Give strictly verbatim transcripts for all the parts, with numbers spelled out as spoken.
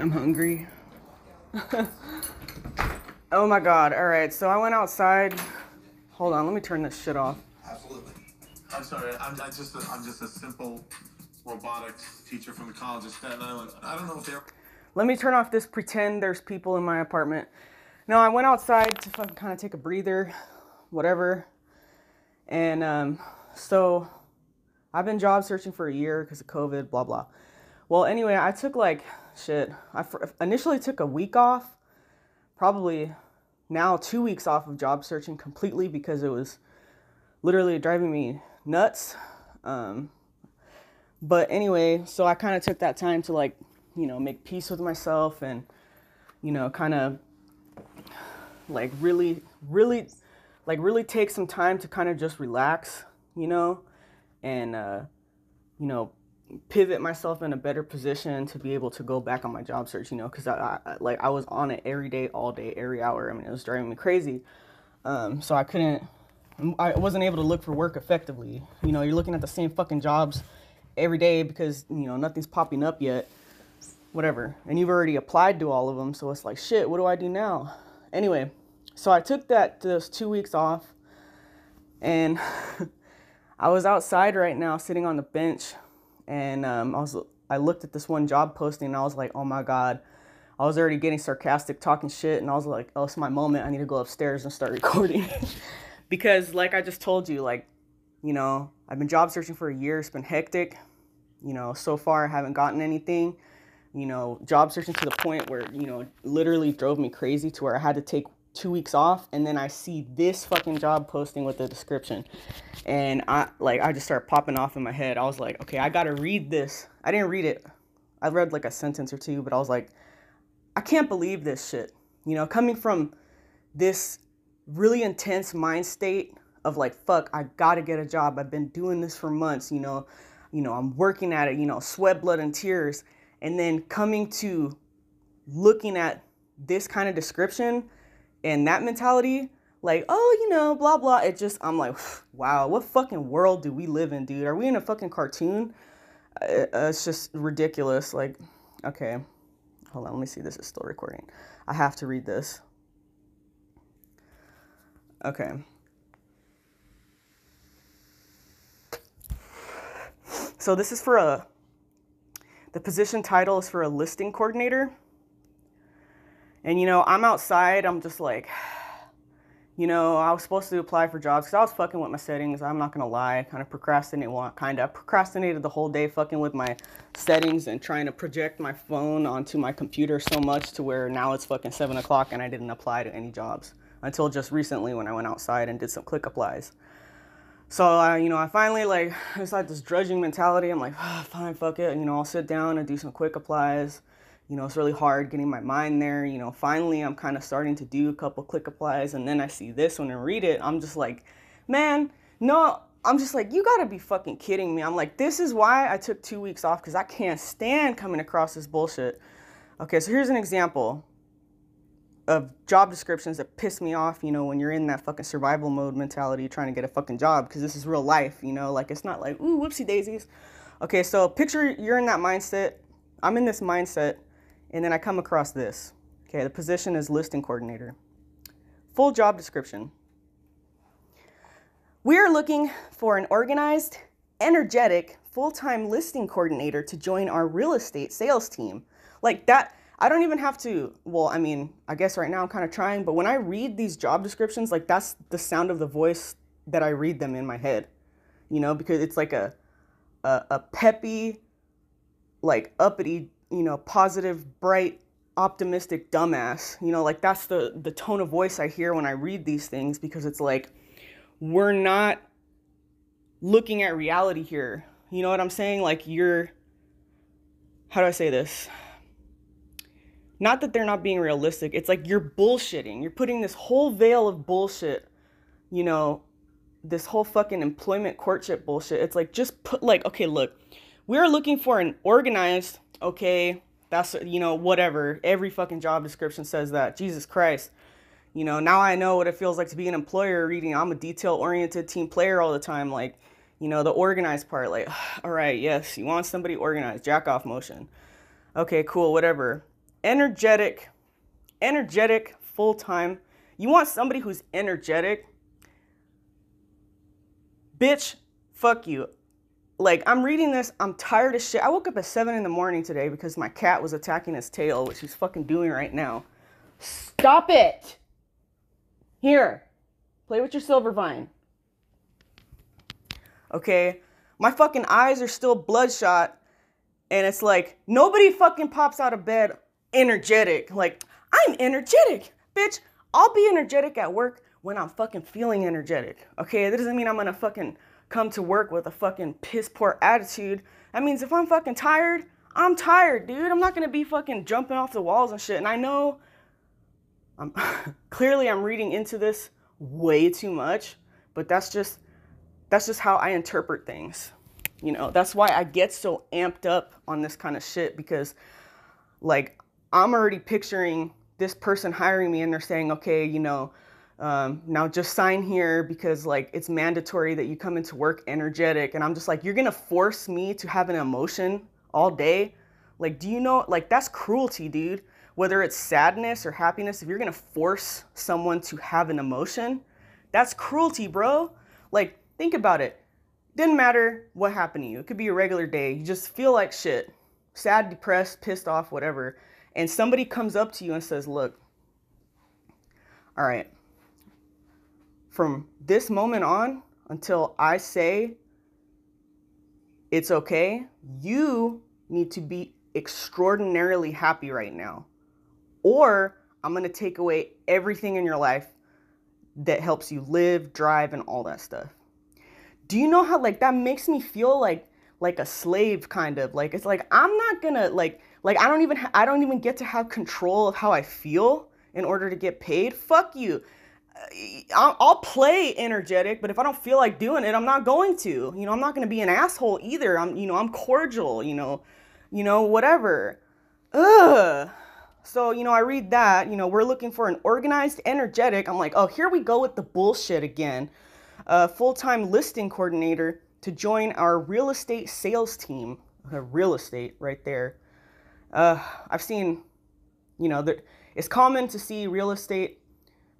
I'm hungry. Oh my God. All right. So I went outside. Hold on. Let me turn this shit off. Absolutely. I'm sorry. I'm, I'm just a, I'm just a simple robotics teacher from the college of Staten Island. I don't know if they're... Let me turn off this pretend there's people in my apartment. No, I went outside to fucking kind of take a breather, whatever. And um, so I've been job searching for a year because of COVID, blah, blah. Well, anyway, I took like shit. I f- initially took a week off, probably now two weeks off of job searching completely because it was literally driving me nuts. Um, but anyway, so I kind of took that time to like, you know, make peace with myself and, you know, kind of like really, really, like really take some time to kind of just relax, you know, and, uh, you know, pivot myself in a better position to be able to go back on my job search, you know, because I, I like I was on it every day, all day, every hour. I mean, it was driving me crazy. Um, so I couldn't, I wasn't able to look for work effectively. You know, you're looking at the same fucking jobs every day because, you know, nothing's popping up yet, whatever. And you've already applied to all of them. So it's like, shit, what do I do now? Anyway, so I took that those two weeks off and I was outside right now sitting on the bench. And um, I was I looked at this one job posting and I was like, oh my God, I was already getting sarcastic, talking shit. And I was like, oh, it's my moment. I need to go upstairs and start recording. Because like I just told you, like, you know, I've been job searching for a year. It's been hectic. You know, so far I haven't gotten anything. You know, job searching to the point where, you know, literally drove me crazy to where I had to take two weeks off. And then I see this fucking job posting with the description. And I like, I just started popping off in my head. I was like, okay, I got to read this. I didn't read it. I read like a sentence or two, but I was like, I can't believe this shit. You know, coming from this really intense mind state of like, fuck, I got to get a job. I've been doing this for months. You know, you know, I'm working at it, you know, sweat, blood and tears. And then coming to looking at this kind of description and that mentality, like, oh, you know, blah, blah. It just, I'm like, wow, what fucking world do we live in, dude? Are we in a fucking cartoon? Uh, it's just ridiculous. Like, okay, hold on. Let me see. This is still recording. I have to read this. Okay. So this is for a... The position title is for a listing coordinator. And, you know, I'm outside. I'm just like, you know, I was supposed to apply for jobs because I was fucking with my settings. I'm not going to lie. I kind of procrastinate. Well, kind of procrastinated the whole day fucking with my settings and trying to project my phone onto my computer so much to where now it's fucking seven o'clock and I didn't apply to any jobs until just recently when I went outside and did some click applies. So, uh, you know, I finally, like, it's like this drudging mentality. I'm like, oh, fine, fuck it. You know, I'll sit down and do some quick applies. You know, it's really hard getting my mind there. You know, finally, I'm kind of starting to do a couple click applies. And then I see this one and read it. I'm just like, man, no, I'm just like, you got to be fucking kidding me. I'm like, this is why I took two weeks off because I can't stand coming across this bullshit. Okay, so here's an example of job descriptions that piss me off, you know, when you're in that fucking survival mode mentality trying to get a fucking job, because this is real life, you know, like, it's not like, ooh, whoopsie daisies. Okay, so picture you're in that mindset, I'm in this mindset, and then I come across this. Okay, the position is listing coordinator. Full job description. We are looking for an organized, energetic, full-time listing coordinator to join our real estate sales team. Like that... I don't even have to, well, I mean, I guess right now I'm kind of trying, but when I read these job descriptions, like that's the sound of the voice that I read them in my head, you know, because it's like a, a, a peppy, like uppity, you know, positive, bright, optimistic dumbass, you know, like that's the, the tone of voice I hear when I read these things, because it's like, we're not looking at reality here. You know what I'm saying? Like you're, how do I say this? Not that they're not being realistic. It's like you're bullshitting. You're putting this whole veil of bullshit, you know, this whole fucking employment courtship bullshit. It's like just put like, okay, look, we're looking for an organized, okay, that's, you know, whatever. Every fucking job description says that. Jesus Christ. You know, now I know what it feels like to be an employer reading. I'm a detail-oriented team player all the time. Like, you know, the organized part, like, all right, yes, you want somebody organized, jack off motion. Okay, cool, whatever. energetic, energetic full-time. You want somebody who's energetic. Bitch, fuck you. Like, I'm reading this, I'm tired as shit. I woke up at seven in the morning today because my cat was attacking his tail, which he's fucking doing right now. Stop it. Here, play with your silver vine. Okay, my fucking eyes are still bloodshot. And it's like, nobody fucking pops out of bed energetic. Like, I'm energetic, bitch. I'll be energetic at work when I'm fucking feeling energetic. Okay, that doesn't mean I'm gonna fucking come to work with a fucking piss poor attitude. That means if I'm fucking tired, I'm tired, dude. I'm not gonna be fucking jumping off the walls and shit. And I know, I'm clearly I'm reading into this way too much, but that's just, that's just how I interpret things. You know, that's why I get so amped up on this kind of shit, because like, I'm already picturing this person hiring me and they're saying, okay, you know, um, now just sign here because like, it's mandatory that you come into work energetic. And I'm just like, you're going to force me to have an emotion all day? Like, do you know, like, that's cruelty, dude. Whether it's sadness or happiness, if you're going to force someone to have an emotion, that's cruelty, bro. Like, think about it. Didn't matter what happened to you. It could be a regular day. You just feel like shit, sad, depressed, pissed off, whatever. And somebody comes up to you and says, look, all right, from this moment on until I say it's okay, you need to be extraordinarily happy right now, or I'm going to take away everything in your life that helps you live, drive, and all that stuff. Do you know how, like, that makes me feel like, like a slave, kind of like, it's like, I'm not gonna like, like, I don't even, ha- I don't even get to have control of how I feel in order to get paid. Fuck you. I'll, I'll play energetic, but if I don't feel like doing it, I'm not going to, you know, I'm not going to be an asshole either. I'm, you know, I'm cordial, you know, you know, whatever. Ugh. So, you know, I read that, you know, we're looking for an organized energetic. I'm like, oh, here we go with the bullshit again. A full-time listing coordinator to join our real estate sales team. Uh, real estate right there. Uh, I've seen, you know, there, it's common to see real estate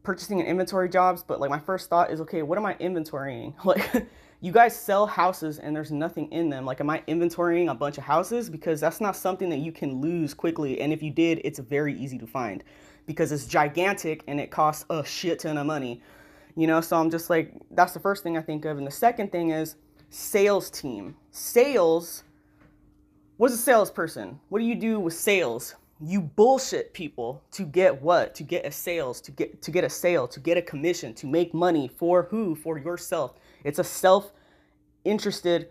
purchasing and inventory jobs, but like my first thought is, okay, what am I inventorying? Like, you guys sell houses and there's nothing in them. Like, am I inventorying a bunch of houses? Because that's not something that you can lose quickly. And if you did, it's very easy to find because it's gigantic and it costs a shit ton of money. You know, so I'm just like, that's the first thing I think of. And the second thing is sales team. Sales, what's a salesperson? What do you do with sales? You bullshit people to get what? To get a sales, to get to get a sale, to get a commission, to make money for who? For yourself. It's a self-interested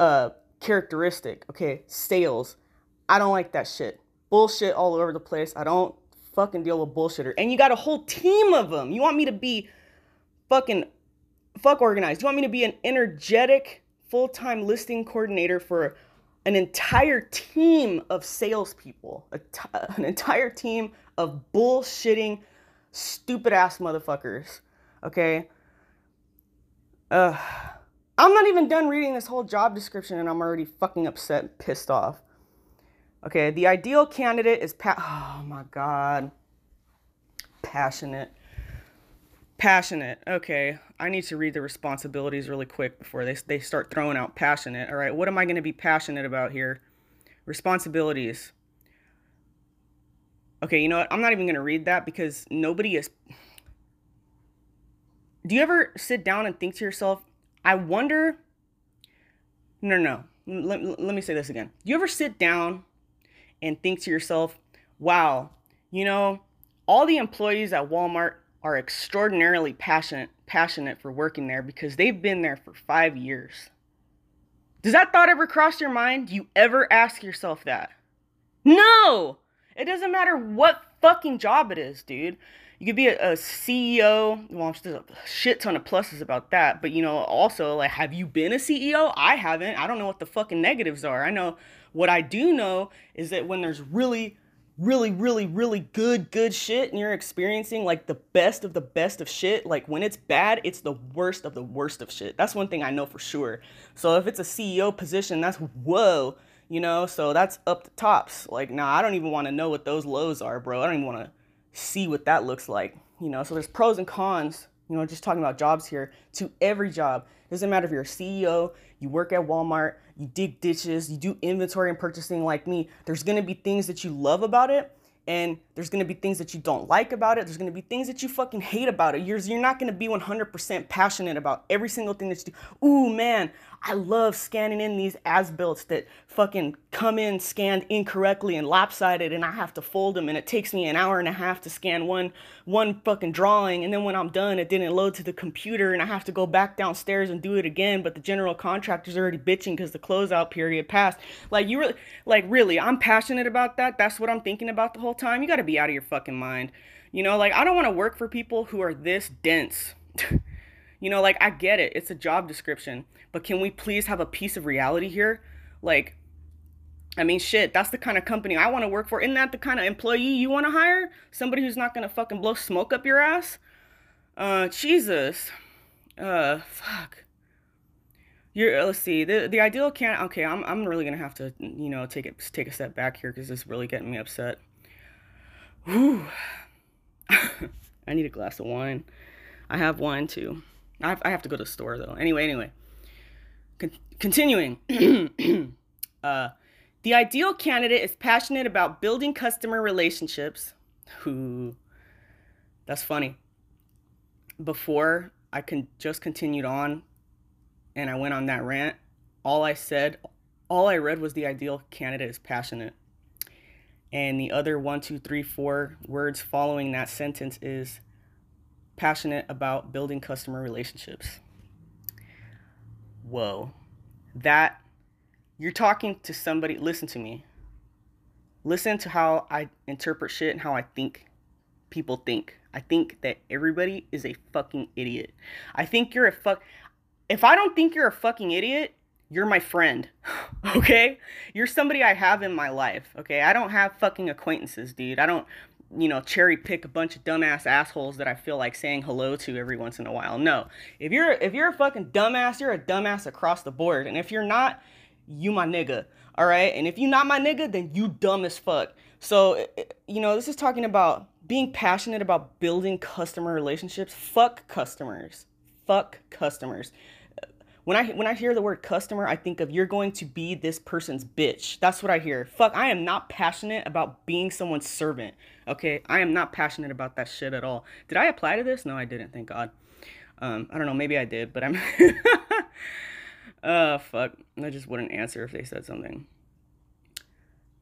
uh, characteristic. Okay, sales. I don't like that shit. Bullshit all over the place. I don't fucking deal with bullshitter. And you got a whole team of them. You want me to be fucking fuck organized. You want me to be an energetic full-time listing coordinator for an entire team of salespeople, a t- an entire team of bullshitting, stupid ass motherfuckers. Okay. Uh, I'm not even done reading this whole job description and I'm already fucking upset and pissed off. Okay. The ideal candidate is pa- oh my God. Passionate. Passionate. Okay. I need to read the responsibilities really quick before they, they start throwing out passionate. All right. What am I going to be passionate about here? Responsibilities. Okay. You know what? I'm not even going to read that because nobody is. Do you ever sit down and think to yourself, I wonder. No, no, no. Let, let me say this again. Do you ever sit down and think to yourself, wow, you know, all the employees at Walmart are extraordinarily passionate passionate for working there because they've been there for five years. Does that thought ever cross your mind? Do you ever ask yourself that? No! It doesn't matter what fucking job it is, dude. You could be a, a C E O. Well, there's a shit ton of pluses about that. But, you know, also, like, have you been a C E O? I haven't. I don't know what the fucking negatives are. I know what I do know is that when there's really really, really, really good, good shit, and you're experiencing like the best of the best of shit, like when it's bad, it's the worst of the worst of shit. That's one thing I know for sure. So if it's a C E O position, that's whoa, you know? So that's up the tops. Like, nah, I don't even want to know what those lows are, bro. I don't even want to see what that looks like, you know? So there's pros and cons, you know, just talking about jobs here, to every job. It doesn't matter if you're a C E O, you work at Walmart, you dig ditches, you do inventory and purchasing like me. There's going to be things that you love about it, and there's going to be things that you don't like about it. There's going to be things that you fucking hate about it. You're, you're not going to be one hundred percent passionate about every single thing that you do. Ooh, man, I love scanning in these as-bills that fucking come in scanned incorrectly and lopsided, and I have to fold them, and it takes me an hour and a half to scan one, one fucking drawing, and then when I'm done, it didn't load to the computer, and I have to go back downstairs and do it again, but the general contractor's already bitching because the closeout period passed. Like, you really, like, really, I'm passionate about that. That's what I'm thinking about the whole time. You got to be out of your fucking mind. You know, like, I don't want to work for people who are this dense. You know, like, I get it. It's a job description, but can we please have a piece of reality here? Like, I mean, shit, that's the kind of company I want to work for. Isn't that the kind of employee you want to hire? Somebody who's not going to fucking blow smoke up your ass? Uh, Jesus. Uh, fuck. You're, let's see, the the ideal can, okay, I'm I'm really going to have to, you know, take it, take a step back here because this is really getting me upset. Whew. I need a glass of wine. I have wine too. I have, I have to go to the store though. Anyway, anyway. Con- continuing. uh, the ideal candidate is passionate about building customer relationships. Ooh, that's funny. Before I can just continued on and I went on that rant, all I said, all I read was the ideal candidate is passionate. And the other one, two, three, four words following that sentence is passionate about building customer relationships. Whoa. That, you're talking to somebody, listen to me. Listen to how I interpret shit and how I think people think. I think that everybody is a fucking idiot. I think you're a fuck, if I don't think you're a fucking idiot, you're my friend, okay? You're somebody I have in my life, okay? I don't have fucking acquaintances, dude. I don't, you know, cherry pick a bunch of dumbass assholes that I feel like saying hello to every once in a while. No, if you're, if you're a fucking dumbass, you're a dumbass across the board. And if you're not, you my nigga, all right? And if you're not my nigga, then you dumb as fuck. So, you know, this is talking about being passionate about building customer relationships. Fuck customers, fuck customers. When I when I hear the word customer, I think of you're going to be this person's bitch. That's what I hear. Fuck, I am not passionate about being someone's servant, okay? I am not passionate about that shit at all. Did I apply to this? No, I didn't, thank God. Um, I don't know, maybe I did, but I'm... uh, fuck, I just wouldn't answer if they said something.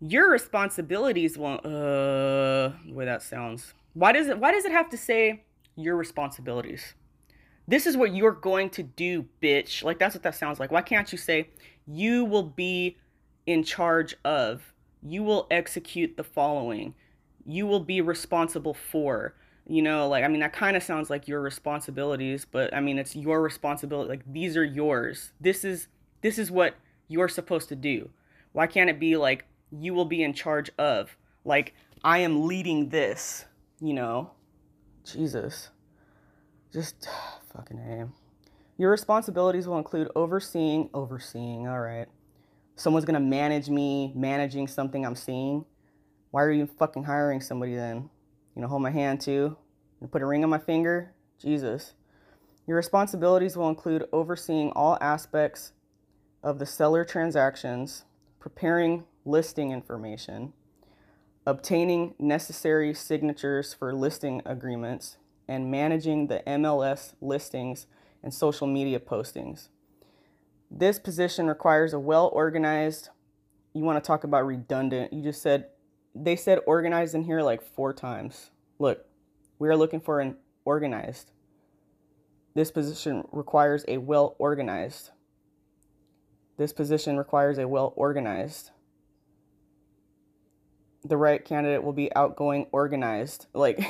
Your responsibilities won't... Uh, the way that sounds. Why does it, why does it have to say your responsibilities? This is what you're going to do, bitch. Like, that's what that sounds like. Why can't you say, you will be in charge of, you will execute the following, you will be responsible for, you know, like, I mean, that kind of sounds like your responsibilities, but I mean, it's your responsibility. Like, these are yours. This is, this is what you're supposed to do. Why can't it be like, you will be in charge of, like, I am leading this, you know? Jesus. Just fucking A. Your responsibilities will include overseeing, overseeing, all right. Someone's going to manage me, managing something I'm seeing. Why are you fucking hiring somebody then? You know, hold my hand too and put a ring on my finger? Jesus. Your responsibilities will include overseeing all aspects of the seller transactions, preparing listing information, obtaining necessary signatures for listing agreements, and managing the M L S listings and social media postings. This position requires a well-organized, you want to talk about redundant, you just said, they said organized in here like four times. Look, we are looking for an organized. This position requires a well-organized. This position requires a well-organized. The right candidate will be outgoing, organized. Like...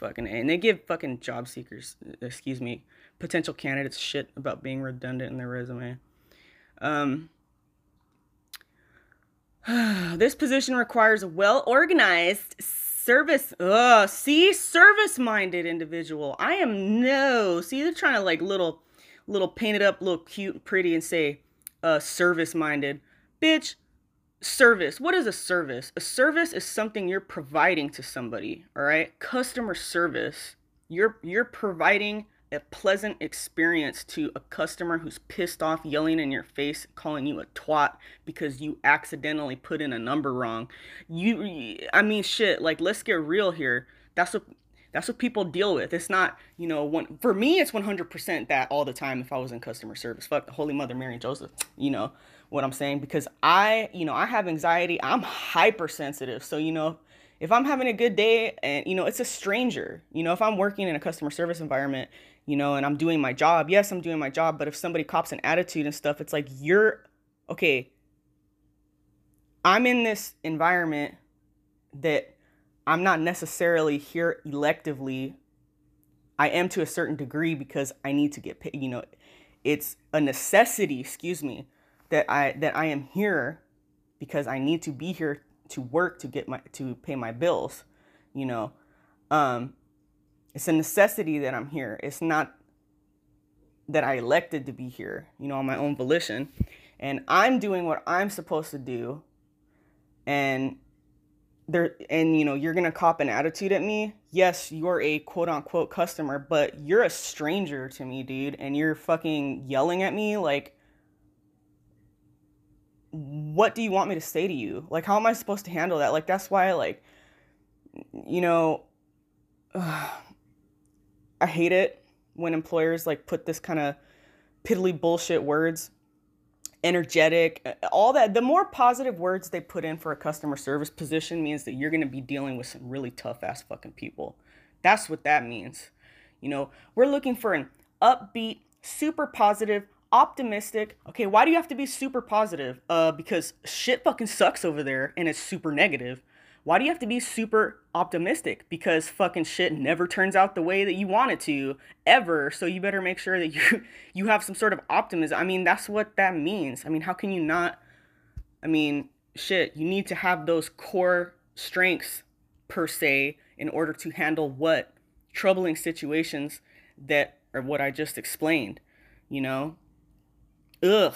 Fucking, and they give fucking job seekers, excuse me, potential candidates shit about being redundant in their resume. Um, this position requires a well-organized service, ugh, see, service-minded individual. I am no, see, they're trying to like little, little paint it up, little cute and pretty and say, uh, service-minded. Bitch, Service. What is a service? A service is something you're providing to somebody, all right? Customer service. You're you're providing a pleasant experience to a customer who's pissed off, yelling in your face, calling you a twat because you accidentally put in a number wrong. You, I mean, shit, like, let's get real here. That's what, that's what people deal with. It's not, you know, one, for me, it's one hundred percent that all the time if I was in customer service. Fuck the Holy Mother Mary and Joseph, you know what I'm saying? Because I, you know, I have anxiety. I'm hypersensitive. So, you know, if I'm having a good day and, you know, it's a stranger, you know, if I'm working in a customer service environment, you know, and I'm doing my job, yes, I'm doing my job. But if somebody cops an attitude and stuff, it's like, you're okay. I'm in this environment that I'm not necessarily here electively. I am to a certain degree because I need to get paid. You know, it's a necessity, excuse me, that I, that I am here because I need to be here to work, to get my, to pay my bills, you know, um, it's a necessity that I'm here. It's not that I elected to be here, you know, on my own volition, and I'm doing what I'm supposed to do. And there, and you know, you're going to cop an attitude at me. Yes, you're a quote unquote customer, but you're a stranger to me, dude. And you're fucking yelling at me. Like, what do you want me to say to you? Like, how am I supposed to handle that? Like, that's why, like, you know, uh, I hate it when employers, like, put this kind of piddly bullshit words, energetic, all that. The more positive words they put in for a customer service position means that you're going to be dealing with some really tough-ass fucking people. That's what that means. You know, we're looking for an upbeat, super positive, optimistic. Okay, why do you have to be super positive? Uh, because shit fucking sucks over there and it's super negative. Why do you have to be super optimistic? Because fucking shit never turns out the way that you want it to, ever. So you better make sure that you you have some sort of optimism. I mean, that's what that means. I mean, how can you not? I mean, shit, you need to have those core strengths per se in order to handle what troubling situations that are what I just explained, you know? Ugh.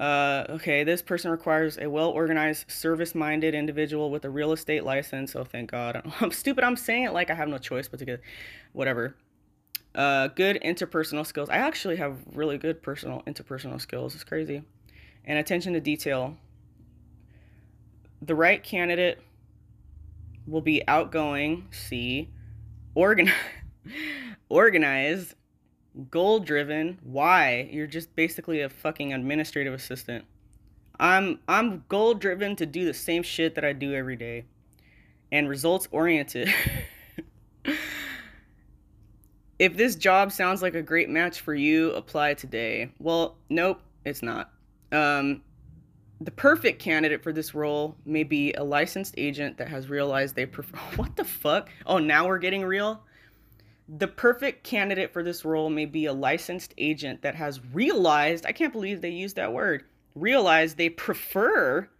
Uh, okay, this person requires a well-organized, service-minded individual with a real estate license. Oh, thank God. I'm stupid. I'm saying it like I have no choice but to get whatever. Uh, good interpersonal skills. I actually have really good personal interpersonal skills. It's crazy. And attention to detail. The right candidate will be outgoing, see, organ- organized, goal-driven. Why? You're just basically a fucking administrative assistant. I'm I'm goal-driven to do the same shit that I do every day. And results-oriented. If this job sounds like a great match for you, apply today. Well, nope, it's not. Um, the perfect candidate for this role may be a licensed agent that has realized they prefer... What the fuck? Oh, now we're getting real? The perfect candidate for this role may be a licensed agent that has realized, I can't believe they used that word, realized they prefer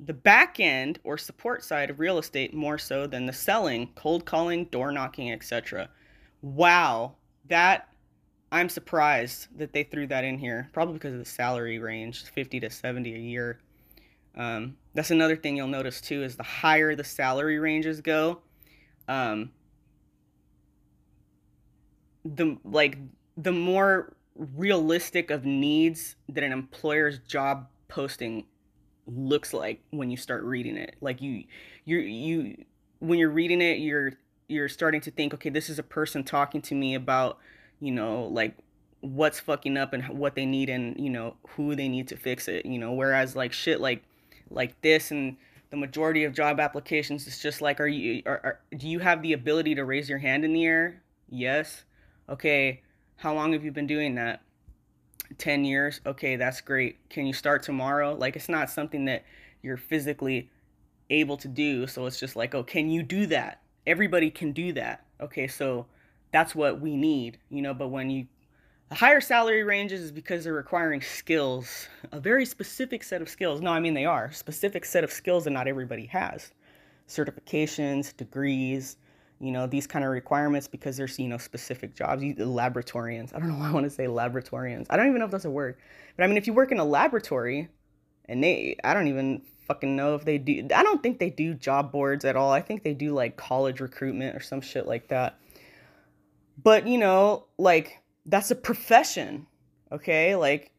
the back end or support side of real estate more so than the selling, cold calling, door knocking, et cetera. Wow, that, I'm surprised that they threw that in here, probably because of the salary range, fifty to seventy a year. Um, that's another thing you'll notice too, is the higher the salary ranges go, um, the like the more realistic of needs that an employer's job posting looks like when you start reading it. Like you you you when you're reading it, you're you're starting to think, okay, this is a person talking to me about, you know, like what's fucking up and what they need and, you know, who they need to fix it, you know, whereas like shit like like this and the majority of job applications, it's just like, are you are, are do you have the ability to raise your hand in the air? Yes. Okay, how long have you been doing that? ten years? Okay, that's great. Can you start tomorrow? Like, it's not something that you're physically able to do. So it's just like, oh, can you do that? Everybody can do that. Okay, so that's what we need, you know, but when you, the higher salary ranges is because they're requiring skills, a very specific set of skills. No, I mean, they are specific set of skills that not everybody has. Certifications, degrees, you know, these kind of requirements because there's, you know, specific jobs, you, laboratorians. I don't know why I want to say laboratorians. I don't even know if that's a word. But I mean, if you work in a laboratory And they, I don't even fucking know if they do, I don't think they do job boards at all. I think they do like college recruitment or some shit like that. But, you know, like, that's a profession, okay? Like,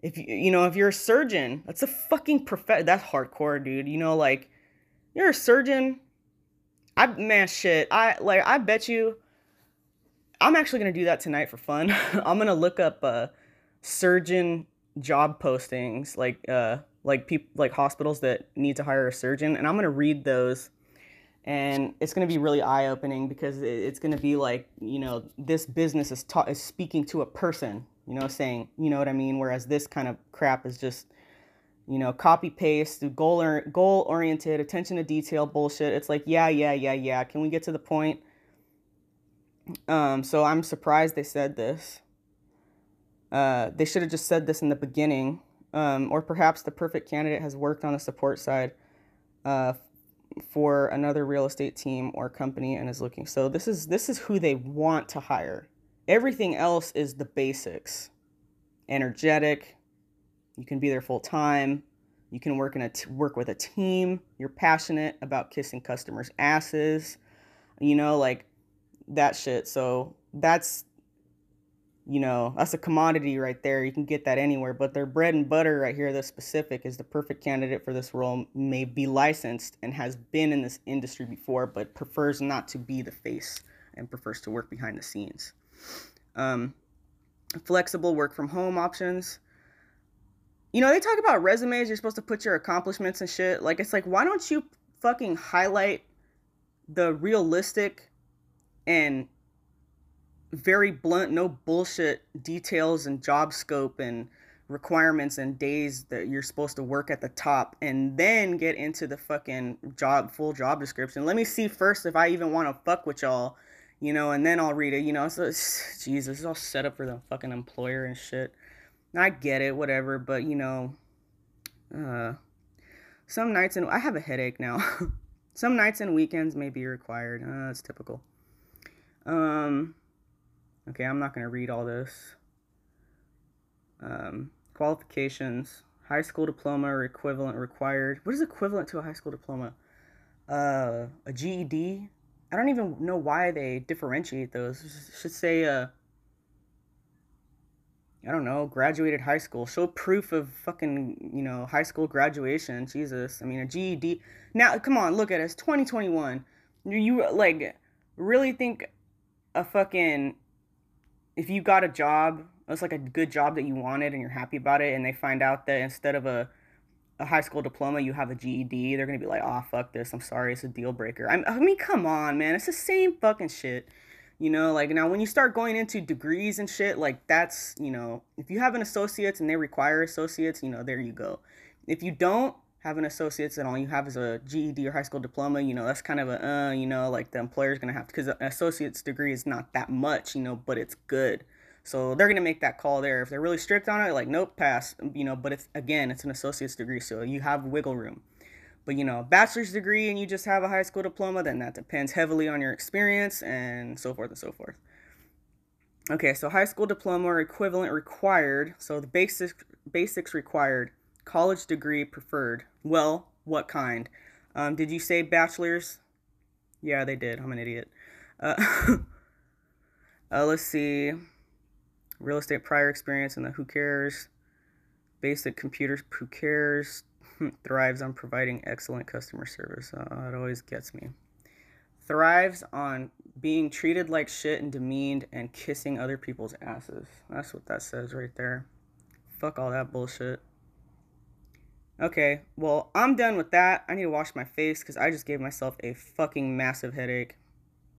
if you, you know, if you're a surgeon, that's a fucking profession. That's hardcore, dude. You know, like, you're a surgeon. I, man, shit, I, like, I bet you, I'm actually going to do that tonight for fun. I'm going to look up, uh, surgeon job postings, like, uh, like people, like hospitals that need to hire a surgeon. And I'm going to read those. And it's going to be really eye-opening because it's going to be like, you know, this business is ta- is speaking to a person, you know, saying, you know what I mean? Whereas this kind of crap is just, you know, copy paste, goal or- goal oriented, attention to detail bullshit. It's like, yeah, yeah, yeah, yeah. Can we get to the point? Um, so I'm surprised they said this. Uh, they should have just said this in the beginning. Um, or perhaps the perfect candidate has worked on the support side, uh, for another real estate team or company and is looking. So this is, this is who they want to hire. Everything else is the basics. Energetic. You can be there full time. You can work in a t- work with a team. You're passionate about kissing customers' asses, you know, like that shit. So that's, you know, that's a commodity right there. You can get that anywhere, but their bread and butter right here, the specific, is the perfect candidate for this role may be licensed and has been in this industry before, but prefers not to be the face and prefers to work behind the scenes. Um, flexible work from home options. You know, they talk about resumes. You're supposed to put your accomplishments and shit. Like, it's like, why don't you fucking highlight the realistic and very blunt, no bullshit details and job scope and requirements and days that you're supposed to work at the top, and then get into the fucking job, full job description. Let me see first if I even want to fuck with y'all, you know, and then I'll read it, you know. So it's, Jesus, it's all set up for the fucking employer and shit. I get it, whatever, but, you know, uh, some nights and I have a headache now. Some nights and weekends may be required. Uh, that's typical. Um, okay, I'm not going to read all this. Um, qualifications, high school diploma or equivalent required. What is equivalent to a high school diploma? Uh, a G E D? I don't even know why they differentiate those. It should say, uh, I don't know, graduated high school. Show proof of fucking, you know, high school graduation. Jesus. I mean, a G E D. Now, come on, look at us. twenty twenty-one. You, like, really think a fucking, if you got a job, it's like a good job that you wanted and you're happy about it, and they find out that instead of a, a high school diploma, you have a G E D, they're going to be like, oh, fuck this. I'm sorry. It's a deal breaker. I'm, I mean, come on, man. It's the same fucking shit. You know, like, now when you start going into degrees and shit, like, that's, you know, if you have an associate's and they require associates, you know, there you go. If you don't have an associate's and all you have is a G E D or high school diploma, you know, that's kind of a, uh, you know, like, the employer's going to have to, because an associate's degree is not that much, you know, but it's good. So they're going to make that call there. If they're really strict on it, like, nope, pass, you know, but it's, again, it's an associate's degree, so you have wiggle room. But, you know, a bachelor's degree and you just have a high school diploma, then that depends heavily on your experience and so forth and so forth. Okay, so high school diploma or equivalent required. So the basics basics required. College degree preferred. Well, what kind? Um, did you say bachelor's? Yeah, they did. I'm an idiot. Uh, uh, let's see. Real estate prior experience and the who cares. Basic computers, who cares. Thrives on providing excellent customer service. Uh, it always gets me. Thrives on being treated like shit and demeaned and kissing other people's asses. That's what that says right there. Fuck all that bullshit. Okay, well, I'm done with that. I need to wash my face because I just gave myself a fucking massive headache.